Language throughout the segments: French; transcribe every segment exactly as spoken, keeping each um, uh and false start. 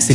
c'est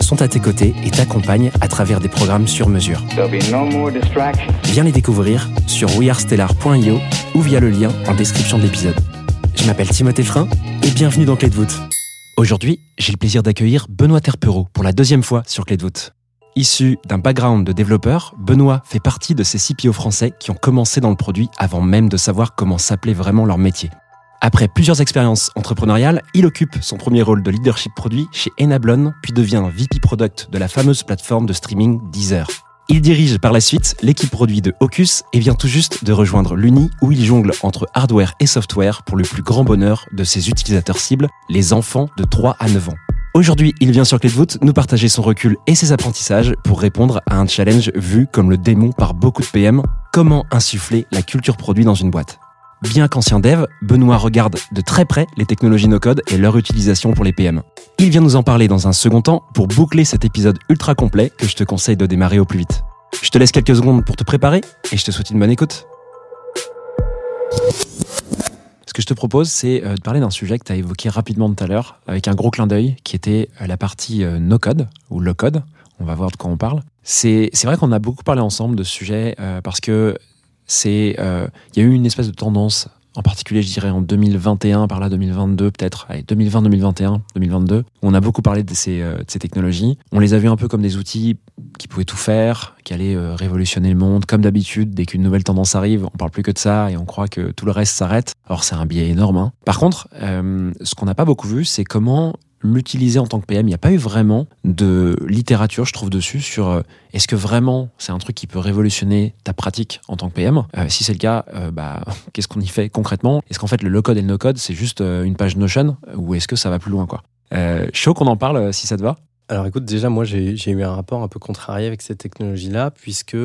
sont à tes côtés et t'accompagnent à travers des programmes sur mesure. No Viens les découvrir sur wearestellar point io ou via le lien en description de l'épisode. Je m'appelle Timothée Frein et bienvenue dans Clé de Voûte. Aujourd'hui, j'ai le plaisir d'accueillir Benoît Terpereau pour la deuxième fois sur Clé de Voûte. Issu d'un background de développeur, Benoît fait partie de ces C P O français qui ont commencé dans le produit avant même de savoir comment s'appelait vraiment leur métier. Après plusieurs expériences entrepreneuriales, il occupe son premier rôle de leadership produit chez Enablon, puis devient V P Product de la fameuse plateforme de streaming Deezer. Il dirige par la suite l'équipe produit de Oculus et vient tout juste de rejoindre Lunii où il jongle entre hardware et software pour le plus grand bonheur de ses utilisateurs cibles, les enfants de trois à neuf ans. Aujourd'hui, il vient sur Clé de Voûte nous partager son recul et ses apprentissages pour répondre à un challenge vu comme le démon par beaucoup de P M, comment insuffler la culture produit dans une boîte. Bien qu'ancien dev, Benoît regarde de très près les technologies no-code et leur utilisation pour les P M. Il vient nous en parler dans un second temps pour boucler cet épisode ultra complet que je te conseille de démarrer au plus vite. Je te laisse quelques secondes pour te préparer et je te souhaite une bonne écoute. Ce que je te propose, c'est de parler d'un sujet que tu as évoqué rapidement tout à l'heure avec un gros clin d'œil qui était la partie no-code ou low-code. On va voir de quoi on parle. C'est, c'est vrai qu'on a beaucoup parlé ensemble de ce sujet euh, parce que c'est, euh, y a eu une espèce de tendance, en particulier, je dirais, en deux mille vingt et un, par là, deux mille vingt-deux peut-être, allez, deux mille vingt, deux mille vingt et un, deux mille vingt-deux, où on a beaucoup parlé de ces, euh, de ces technologies. On les a vues un peu comme des outils qui pouvaient tout faire, qui allaient euh, révolutionner le monde. Comme d'habitude, dès qu'une nouvelle tendance arrive, on parle plus que de ça et on croit que tout le reste s'arrête. Or, c'est un biais énorme, hein. Par contre, euh, ce qu'on n'a pas beaucoup vu, c'est comment l'utiliser en tant que P M. Il n'y a pas eu vraiment de littérature, je trouve, dessus sur euh, est-ce que vraiment c'est un truc qui peut révolutionner ta pratique en tant que P M. euh, Si c'est le cas, euh, bah, qu'est-ce qu'on y fait concrètement? Est-ce qu'en fait le low-code et le no-code, c'est juste euh, une page Notion ou est-ce que ça va plus loin quoi? Euh, chaud qu'on en parle euh, si ça te va. Alors écoute, déjà moi j'ai, j'ai eu un rapport un peu contrarié avec cette technologie-là puisque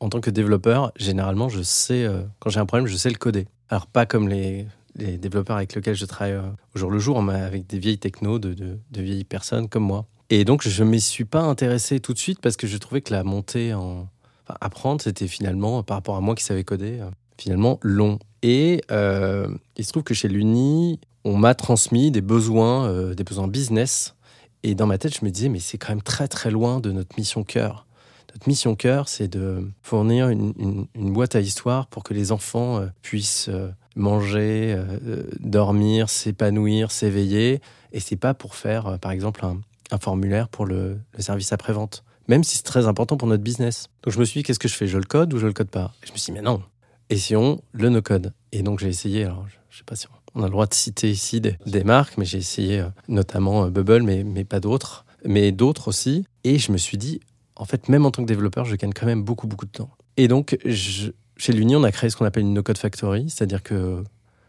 en tant que développeur, généralement je sais, euh, quand j'ai un problème, je sais le coder. Alors pas comme les... les développeurs avec lesquels je travaille au jour le jour, avec des vieilles technos, de, de, de vieilles personnes comme moi. Et donc, je ne m'y suis pas intéressé tout de suite parce que je trouvais que la montée en... Enfin, apprendre, c'était finalement, par rapport à moi qui savais coder, finalement long. Et euh, il se trouve que chez Lunii, on m'a transmis des besoins, euh, des besoins business. Et dans ma tête, je me disais, mais c'est quand même très, très loin de notre mission cœur. Notre mission cœur, c'est de fournir une, une, une boîte à histoire pour que les enfants euh, puissent... Euh, manger, euh, dormir, s'épanouir, s'éveiller. Et c'est pas pour faire, euh, par exemple, un, un formulaire pour le, le service après-vente, même si c'est très important pour notre business. Donc je me suis dit, qu'est-ce que je fais? Je le code ou je le code pas? Et je me suis dit, mais non. Et si on le no-code? Et donc j'ai essayé, alors je, je sais pas si on a le droit de citer ici des, des marques, mais j'ai essayé euh, notamment euh, Bubble, mais, mais pas d'autres, mais d'autres aussi. Et je me suis dit, en fait, même en tant que développeur, je gagne quand même beaucoup, beaucoup de temps. Et donc, je... Chez Lunii, on a créé ce qu'on appelle une no-code factory, c'est-à-dire que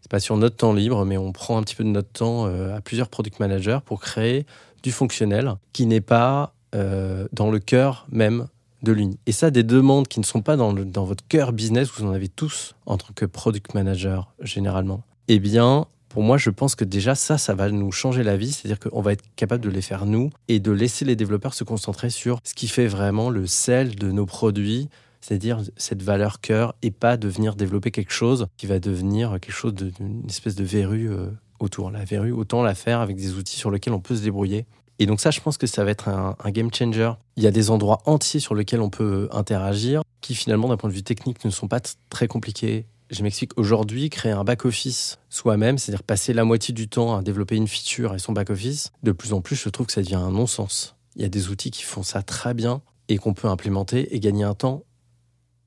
c'est pas sur notre temps libre, mais on prend un petit peu de notre temps à plusieurs product managers pour créer du fonctionnel qui n'est pas euh, dans le cœur même de Lunii. Et ça, des demandes qui ne sont pas dans, le, dans votre cœur business, vous en avez tous en tant que product manager généralement. Eh bien, pour moi, je pense que déjà ça, ça va nous changer la vie, c'est-à-dire qu'on va être capable de les faire nous et de laisser les développeurs se concentrer sur ce qui fait vraiment le sel de nos produits. C'est-à-dire cette valeur cœur et pas de venir développer quelque chose qui va devenir quelque chose d'une espèce de verrue euh, autour. La verrue, autant la faire avec des outils sur lesquels on peut se débrouiller. Et donc ça, je pense que ça va être un, un game changer. Il y a des endroits entiers sur lesquels on peut interagir qui finalement, d'un point de vue technique, ne sont pas t- très compliqués. Je m'explique, aujourd'hui, créer un back-office soi-même, c'est-à-dire passer la moitié du temps à développer une feature et son back-office, de plus en plus, je trouve que ça devient un non-sens. Il y a des outils qui font ça très bien et qu'on peut implémenter et gagner un temps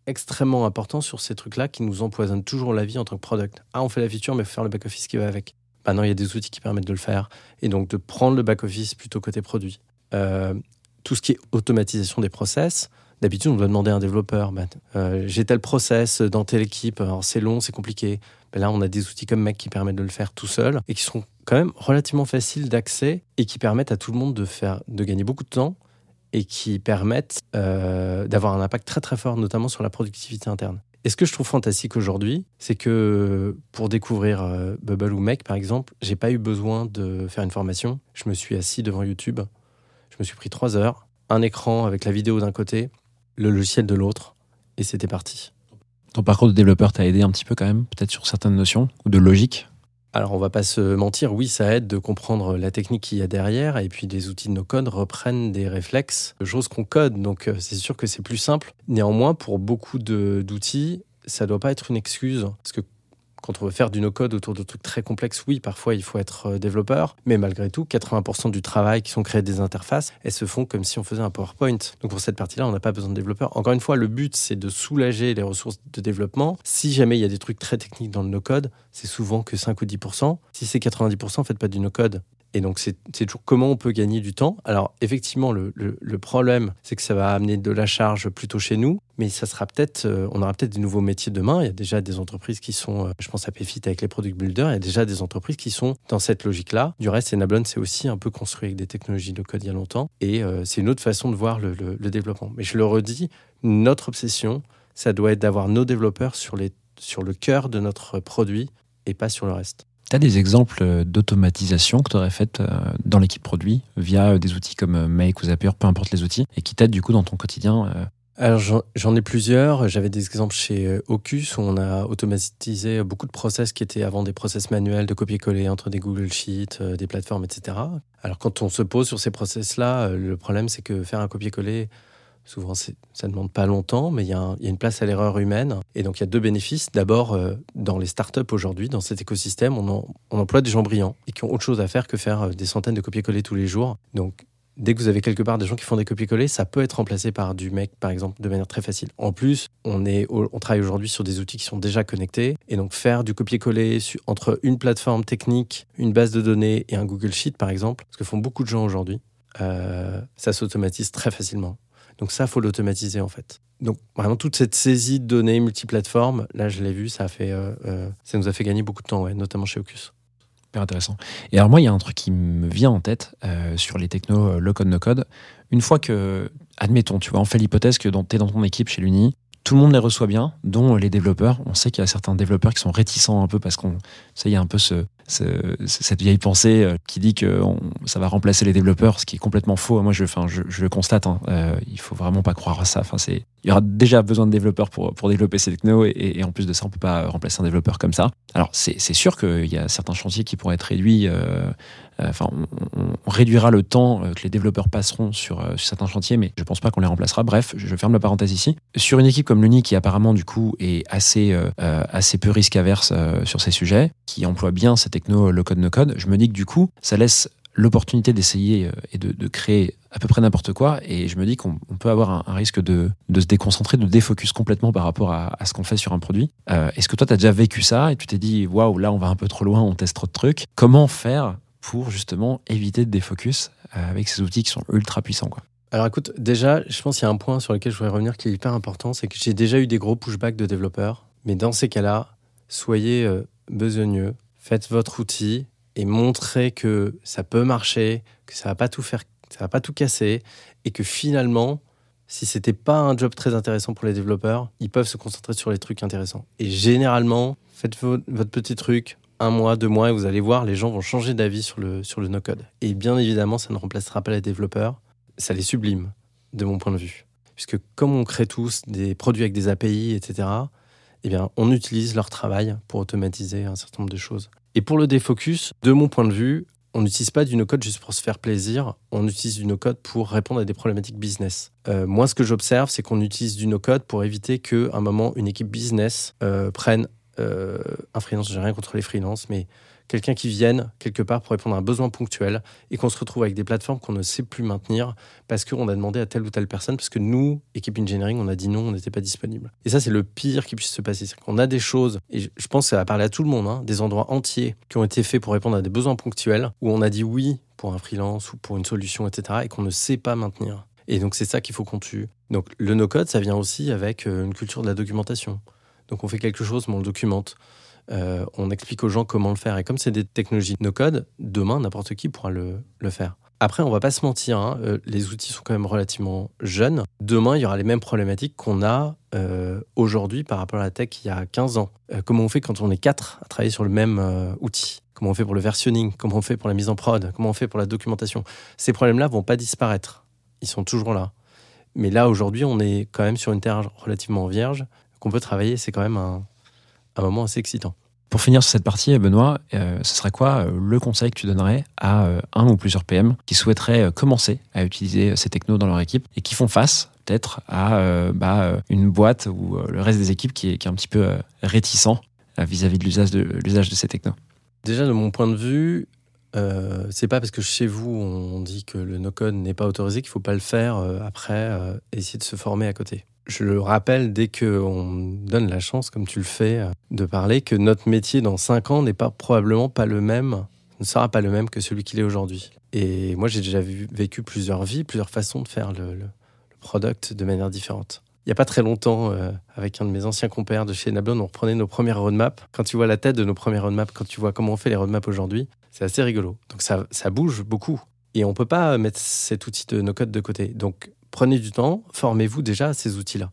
extrêmement important sur ces trucs-là qui nous empoisonnent toujours la vie en tant que product. Ah, on fait la feature, mais il faut faire le back-office qui va avec. Bah non, il y a des outils qui permettent de le faire. Et donc, de prendre le back-office plutôt côté produit. Euh, tout ce qui est automatisation des process, d'habitude, on doit demander à un développeur bah, euh, « J'ai tel process dans telle équipe, alors c'est long, c'est compliqué. » Bah là, on a des outils comme Make qui permettent de le faire tout seul et qui sont quand même relativement faciles d'accès et qui permettent à tout le monde de, faire, de gagner beaucoup de temps et qui permettent euh, d'avoir un impact très très fort, notamment sur la productivité interne. Et ce que je trouve fantastique aujourd'hui, c'est que pour découvrir euh, Bubble ou Make, par exemple, j'ai pas eu besoin de faire une formation. Je me suis assis devant YouTube, je me suis pris trois heures, un écran avec la vidéo d'un côté, le logiciel de l'autre, et c'était parti. Ton parcours de développeur t'a aidé un petit peu quand même, peut-être sur certaines notions, ou de logique ? Alors, on ne va pas se mentir, oui, ça aide de comprendre la technique qu'il y a derrière, et puis des outils de Nocode reprennent des réflexes, choses qu'on code, donc c'est sûr que c'est plus simple. Néanmoins, pour beaucoup de, d'outils, ça ne doit pas être une excuse, parce que quand on veut faire du no-code autour de trucs très complexes, oui, parfois il faut être développeur, mais malgré tout, quatre-vingts pour cent du travail qui sont créés des interfaces, elles se font comme si on faisait un PowerPoint. Donc pour cette partie-là, on n'a pas besoin de développeur. Encore une fois, le but, c'est de soulager les ressources de développement. Si jamais il y a des trucs très techniques dans le no-code, c'est souvent que cinq ou dix pour cent. Si c'est quatre-vingt-dix pour cent, faites pas du no-code. Et donc, c'est, c'est toujours comment on peut gagner du temps. Alors, effectivement, le, le, le problème, c'est que ça va amener de la charge plutôt chez nous, mais ça sera peut-être, euh, on aura peut-être des nouveaux métiers demain. Il y a déjà des entreprises qui sont, euh, je pense à Payfit avec les product builders, il y a déjà des entreprises qui sont dans cette logique-là. Du reste, Enablon, c'est aussi un peu construit avec des technologies de code il y a longtemps. Et euh, c'est une autre façon de voir le, le, le développement. Mais je le redis, notre obsession, ça doit être d'avoir nos développeurs sur, les, sur le cœur de notre produit et pas sur le reste. Tu as des exemples d'automatisation que tu aurais faites dans l'équipe produit via des outils comme Make ou Zapier, peu importe les outils, et qui t'aident du coup dans ton quotidien? Alors j'en, j'en ai plusieurs. J'avais des exemples chez Oculus où on a automatisé beaucoup de process qui étaient avant des process manuels de copier-coller entre des Google Sheets, des plateformes, et cetera. Alors quand on se pose sur ces process-là, le problème c'est que faire un copier-coller, souvent, c'est, ça ne demande pas longtemps, mais il y, a un, il y a une place à l'erreur humaine. Et donc, il y a deux bénéfices. D'abord, euh, dans les startups aujourd'hui, dans cet écosystème, on, en, on emploie des gens brillants et qui ont autre chose à faire que faire des centaines de copier-coller tous les jours. Donc, dès que vous avez quelque part des gens qui font des copier-coller, ça peut être remplacé par du Make, par exemple, de manière très facile. En plus, on, est au, on travaille aujourd'hui sur des outils qui sont déjà connectés. Et donc, faire du copier-coller su, entre une plateforme technique, une base de données et un Google Sheet, par exemple, ce que font beaucoup de gens aujourd'hui, euh, ça s'automatise très facilement. Donc ça, il faut l'automatiser en fait. Donc vraiment toute cette saisie de données multiplateformes, là je l'ai vu, ça, a fait, euh, euh, ça nous a fait gagner beaucoup de temps, ouais, notamment chez Oculus. Super intéressant. Et alors moi, il y a un truc qui me vient en tête euh, sur les technos low-code, no-code. Une fois que, admettons, tu vois, on fait l'hypothèse que tu es dans ton équipe chez Lunii, tout le monde les reçoit bien, dont les développeurs. On sait qu'il y a certains développeurs qui sont réticents un peu parce qu'on, ça, il y a un peu ce, ce, cette vieille pensée qui dit que on, ça va remplacer les développeurs, ce qui est complètement faux. Moi, je, enfin, je, je le constate. Hein, euh, il faut vraiment pas croire à ça. Enfin, c'est, il y aura déjà besoin de développeurs pour pour développer ces technos et, et en plus de ça, on peut pas remplacer un développeur comme ça. Alors, c'est, c'est sûr qu'il y a certains chantiers qui pourraient être réduits. Euh, Enfin, on, on réduira le temps que les développeurs passeront sur, euh, sur certains chantiers, mais je ne pense pas qu'on les remplacera. Bref, je, je ferme la parenthèse ici. Sur une équipe comme Lunii, qui apparemment du coup est assez, euh, assez peu risque-averse euh, sur ces sujets, qui emploie bien ces technos low-code, no-code, je me dis que du coup, ça laisse l'opportunité d'essayer euh, et de, de créer à peu près n'importe quoi, et je me dis qu'on on peut avoir un, un risque de, de se déconcentrer, de défocus complètement par rapport à, à ce qu'on fait sur un produit. Euh, est-ce que toi, tu as déjà vécu ça et tu t'es dit, waouh, là, on va un peu trop loin, on teste trop de trucs? Comment faire pour justement éviter de défocus avec ces outils qui sont ultra puissants, quoi? Alors écoute, déjà, je pense qu'il y a un point sur lequel je voudrais revenir qui est hyper important, c'est que j'ai déjà eu des gros pushbacks de développeurs, mais dans ces cas-là, soyez euh, besogneux, faites votre outil et montrez que ça peut marcher, que ça va pas tout faire, ça va pas tout casser, et que finalement, si c'était pas un job très intéressant pour les développeurs, ils peuvent se concentrer sur les trucs intéressants. Et généralement, faites votre, votre petit truc, un mois, deux mois, et vous allez voir, les gens vont changer d'avis sur le, sur le no-code. Et bien évidemment, ça ne remplacera pas les développeurs, ça les sublime, de mon point de vue. Puisque comme on crée tous des produits avec des A P I, et cetera, eh bien, on utilise leur travail pour automatiser un certain nombre de choses. Et pour le défocus, de mon point de vue, on n'utilise pas du no-code juste pour se faire plaisir, on utilise du no-code pour répondre à des problématiques business. Euh, moi, ce que j'observe, c'est qu'on utilise du no-code pour éviter qu'à un moment, une équipe business euh, prenne Euh, un freelance, j'ai rien contre les freelances, mais quelqu'un qui vienne quelque part pour répondre à un besoin ponctuel et qu'on se retrouve avec des plateformes qu'on ne sait plus maintenir parce qu'on a demandé à telle ou telle personne, parce que nous, équipe engineering, on a dit non, on n'était pas disponible. Et ça, c'est le pire qui puisse se passer. C'est qu'on a des choses, et je pense que ça va parler à tout le monde, hein, des endroits entiers qui ont été faits pour répondre à des besoins ponctuels où on a dit oui pour un freelance ou pour une solution, et cetera, et qu'on ne sait pas maintenir. Et donc, c'est ça qu'il faut qu'on tue. Donc, le no-code, ça vient aussi avec une culture de la documentation. Donc, on fait quelque chose, mais on le documente. Euh, on explique aux gens comment le faire. Et comme c'est des technologies no-code, demain, n'importe qui pourra le, le faire. Après, on ne va pas se mentir, hein, euh, les outils sont quand même relativement jeunes. Demain, il y aura les mêmes problématiques qu'on a euh, aujourd'hui par rapport à la tech il y a quinze ans. Euh, comment on fait quand on est quatre à travailler sur le même euh, outil ? Comment on fait pour le versionning ? Comment on fait pour la mise en prod ? Comment on fait pour la documentation ? Ces problèmes-là ne vont pas disparaître. Ils sont toujours là. Mais là, aujourd'hui, on est quand même sur une terre relativement vierge qu'on peut travailler. C'est quand même un, un moment assez excitant. Pour finir sur cette partie, Benoît, euh, ce serait quoi euh, le conseil que tu donnerais à euh, un ou plusieurs P M qui souhaiteraient euh, commencer à utiliser ces technos dans leur équipe et qui font face peut-être à euh, bah, une boîte ou euh, le reste des équipes qui est, qui est un petit peu euh, réticent euh, vis-à-vis de l'usage de, l'usage de ces technos? Déjà, de mon point de vue, euh, c'est pas parce que chez vous, on dit que le no-code n'est pas autorisé qu'il faut pas le faire euh, après, euh, essayer de se former à côté. Je le rappelle dès qu'on donne la chance, comme tu le fais, de parler, que notre métier dans cinq ans n'est pas, probablement pas le même, ne sera pas le même que celui qu'il est aujourd'hui. Et moi, j'ai déjà vu, vécu plusieurs vies, plusieurs façons de faire le, le, le product de manière différente. Il n'y a pas très longtemps, euh, avec un de mes anciens compères de chez Enablon, on reprenait nos premières roadmaps. Quand tu vois la tête de nos premières roadmaps, quand tu vois comment on fait les roadmaps aujourd'hui, c'est assez rigolo. Donc ça, ça bouge beaucoup. Et on ne peut pas mettre cet outil de no-code de côté. Donc, prenez du temps, formez-vous déjà à ces outils-là.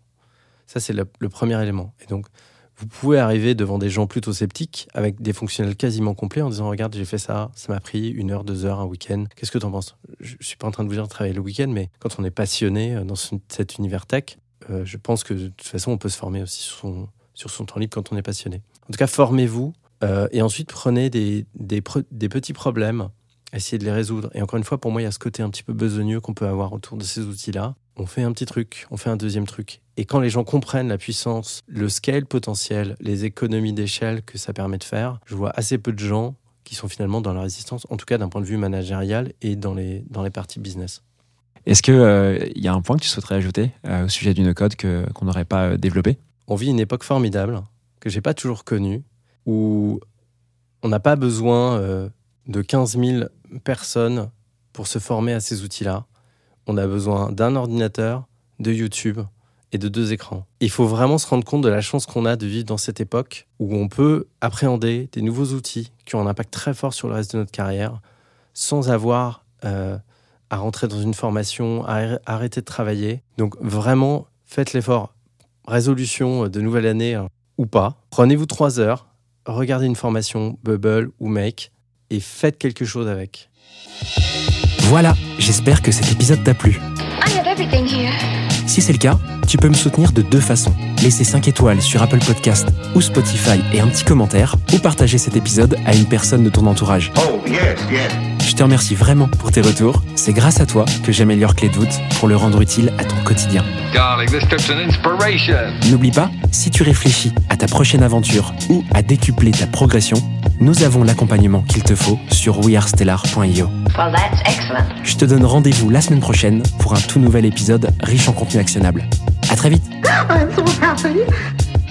Ça, c'est le, le premier élément. Et donc, vous pouvez arriver devant des gens plutôt sceptiques, avec des fonctionnels quasiment complets, en disant « Regarde, j'ai fait ça, ça m'a pris une heure, deux heures, un week-end. Qu'est-ce que t'en penses ?» Je ne suis pas en train de vous dire de travailler le week-end, mais quand on est passionné dans ce, cet univers tech, euh, je pense que de toute façon, on peut se former aussi sur son, sur son temps libre quand on est passionné. En tout cas, formez-vous euh, et ensuite, prenez des, des, pre- des petits problèmes. Essayer de les résoudre. Et encore une fois, pour moi, il y a ce côté un petit peu besogneux qu'on peut avoir autour de ces outils-là. On fait un petit truc, on fait un deuxième truc. Et quand les gens comprennent la puissance, le scale potentiel, les économies d'échelle que ça permet de faire, je vois assez peu de gens qui sont finalement dans la résistance, en tout cas d'un point de vue managérial et dans les, dans les parties business. Est-ce qu'il euh, y a un point que tu souhaiterais ajouter euh, au sujet du no-code que, qu'on n'aurait pas développé ? On vit une époque formidable, que je n'ai pas toujours connue, où on n'a pas besoin euh, de quinze mille personnes pour se former à ces outils-là. On a besoin d'un ordinateur, de YouTube et de deux écrans. Il faut vraiment se rendre compte de la chance qu'on a de vivre dans cette époque où on peut appréhender des nouveaux outils qui ont un impact très fort sur le reste de notre carrière sans avoir euh, à rentrer dans une formation, à arrêter de travailler. Donc vraiment, faites l'effort. Résolution de nouvelle année euh, ou pas. Prenez-vous trois heures, regardez une formation Bubble ou Make et faites quelque chose avec. Voilà, j'espère que cet épisode t'a plu. I have everything here. Si c'est le cas, tu peux me soutenir de deux façons. Laisser cinq étoiles sur Apple Podcasts ou Spotify et un petit commentaire, ou partager cet épisode à une personne de ton entourage. Oh, yes, yes. Je te remercie vraiment pour tes retours. C'est grâce à toi que j'améliore Clé de Voûte pour le rendre utile à ton quotidien. Darling, this trip's an inspiration. N'oublie pas, si tu réfléchis à ta prochaine aventure ou à décupler ta progression, nous avons l'accompagnement qu'il te faut sur we are stellar dot i o. Well, that's excellent. Je te donne rendez-vous la semaine prochaine pour un tout nouvel épisode riche en contenu actionnable. À très vite. I'm so happy.